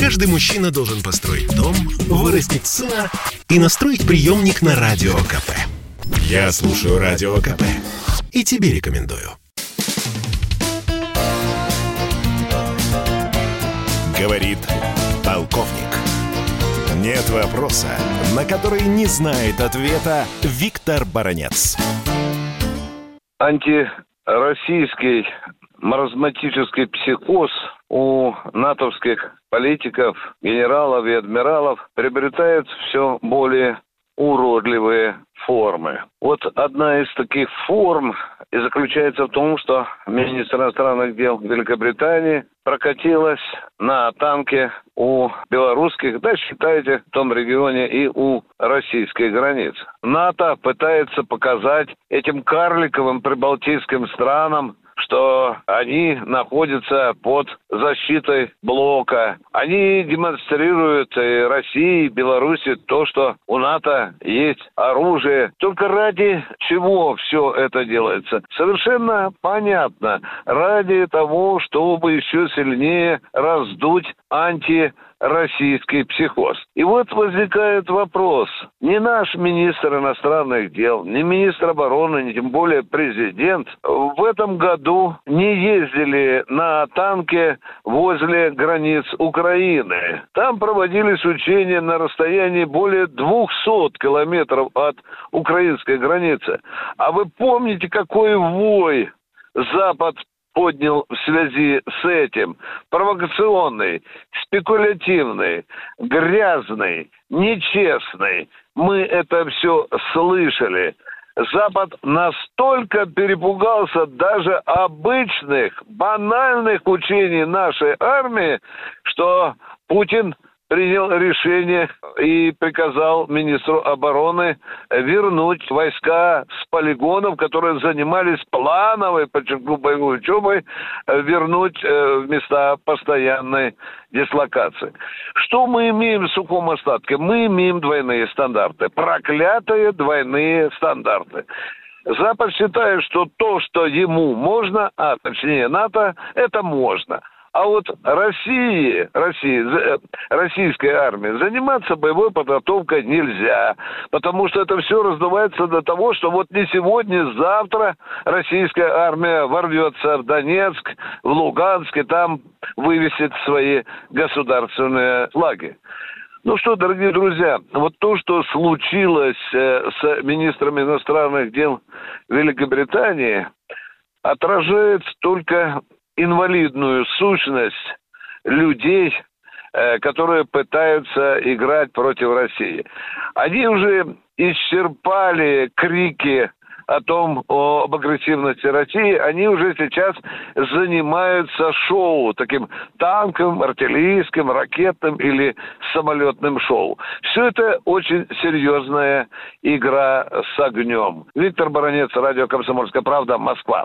Каждый мужчина должен построить дом, вырастить сына и настроить приемник на Радио КП. Я слушаю Радио КП и тебе рекомендую. Говорит полковник. Нет вопроса, на который не знает ответа Виктор Баранец. Антироссийский маразматический психоз у натовских политиков, генералов и адмиралов приобретает все более уродливые формы. Вот одна из таких форм и заключается в том, что министр иностранных дел Великобритании прокатилась на танке у белорусских, да, считайте, в том регионе и у российской границы. НАТО пытается показать этим карликовым прибалтийским странам, что они находятся под защитой блока. Они демонстрируют и России, и Беларуси то, что у НАТО есть оружие. Только ради чего все это делается? Совершенно понятно. Ради того, чтобы еще сильнее раздуть антироссийский психоз. И вот возникает вопрос. Ни наш министр иностранных дел, ни министр обороны, ни тем более президент в этом году не ездили на танке возле границ Украины. Там проводились учения на расстоянии более 200 километров от украинской границы. А вы помните, какой вой Запад поднял в связи с этим? Провокационный, спекулятивный, грязный, нечестный. Мы это все слышали. Запад настолько перепугался даже обычных, банальных учений нашей армии, что Путин принял решение и приказал министру обороны вернуть войска с полигонов, которые занимались плановой, подчеркну, боевой учебой, вернуть в места постоянной дислокации. Что мы имеем в сухом остатке? Мы имеем двойные стандарты. Проклятые двойные стандарты. Запад считает, что то, что ему можно, а точнее НАТО, это можно. А вот российской армии заниматься боевой подготовкой нельзя, потому что это все раздувается до того, что вот не сегодня, не завтра российская армия ворвется в Донецк, в Луганск и там вывесит свои государственные флаги. Ну что, дорогие друзья, вот то, что случилось с министром иностранных дел Великобритании, отражает только инвалидную сущность людей, которые пытаются играть против России. Они уже исчерпали крики об агрессивности России, они уже сейчас занимаются шоу, таким танковым, артиллерийским, ракетным или самолетным шоу. Все это очень серьезная игра с огнем. Виктор Баранец, радио «Комсомольская правда», Москва.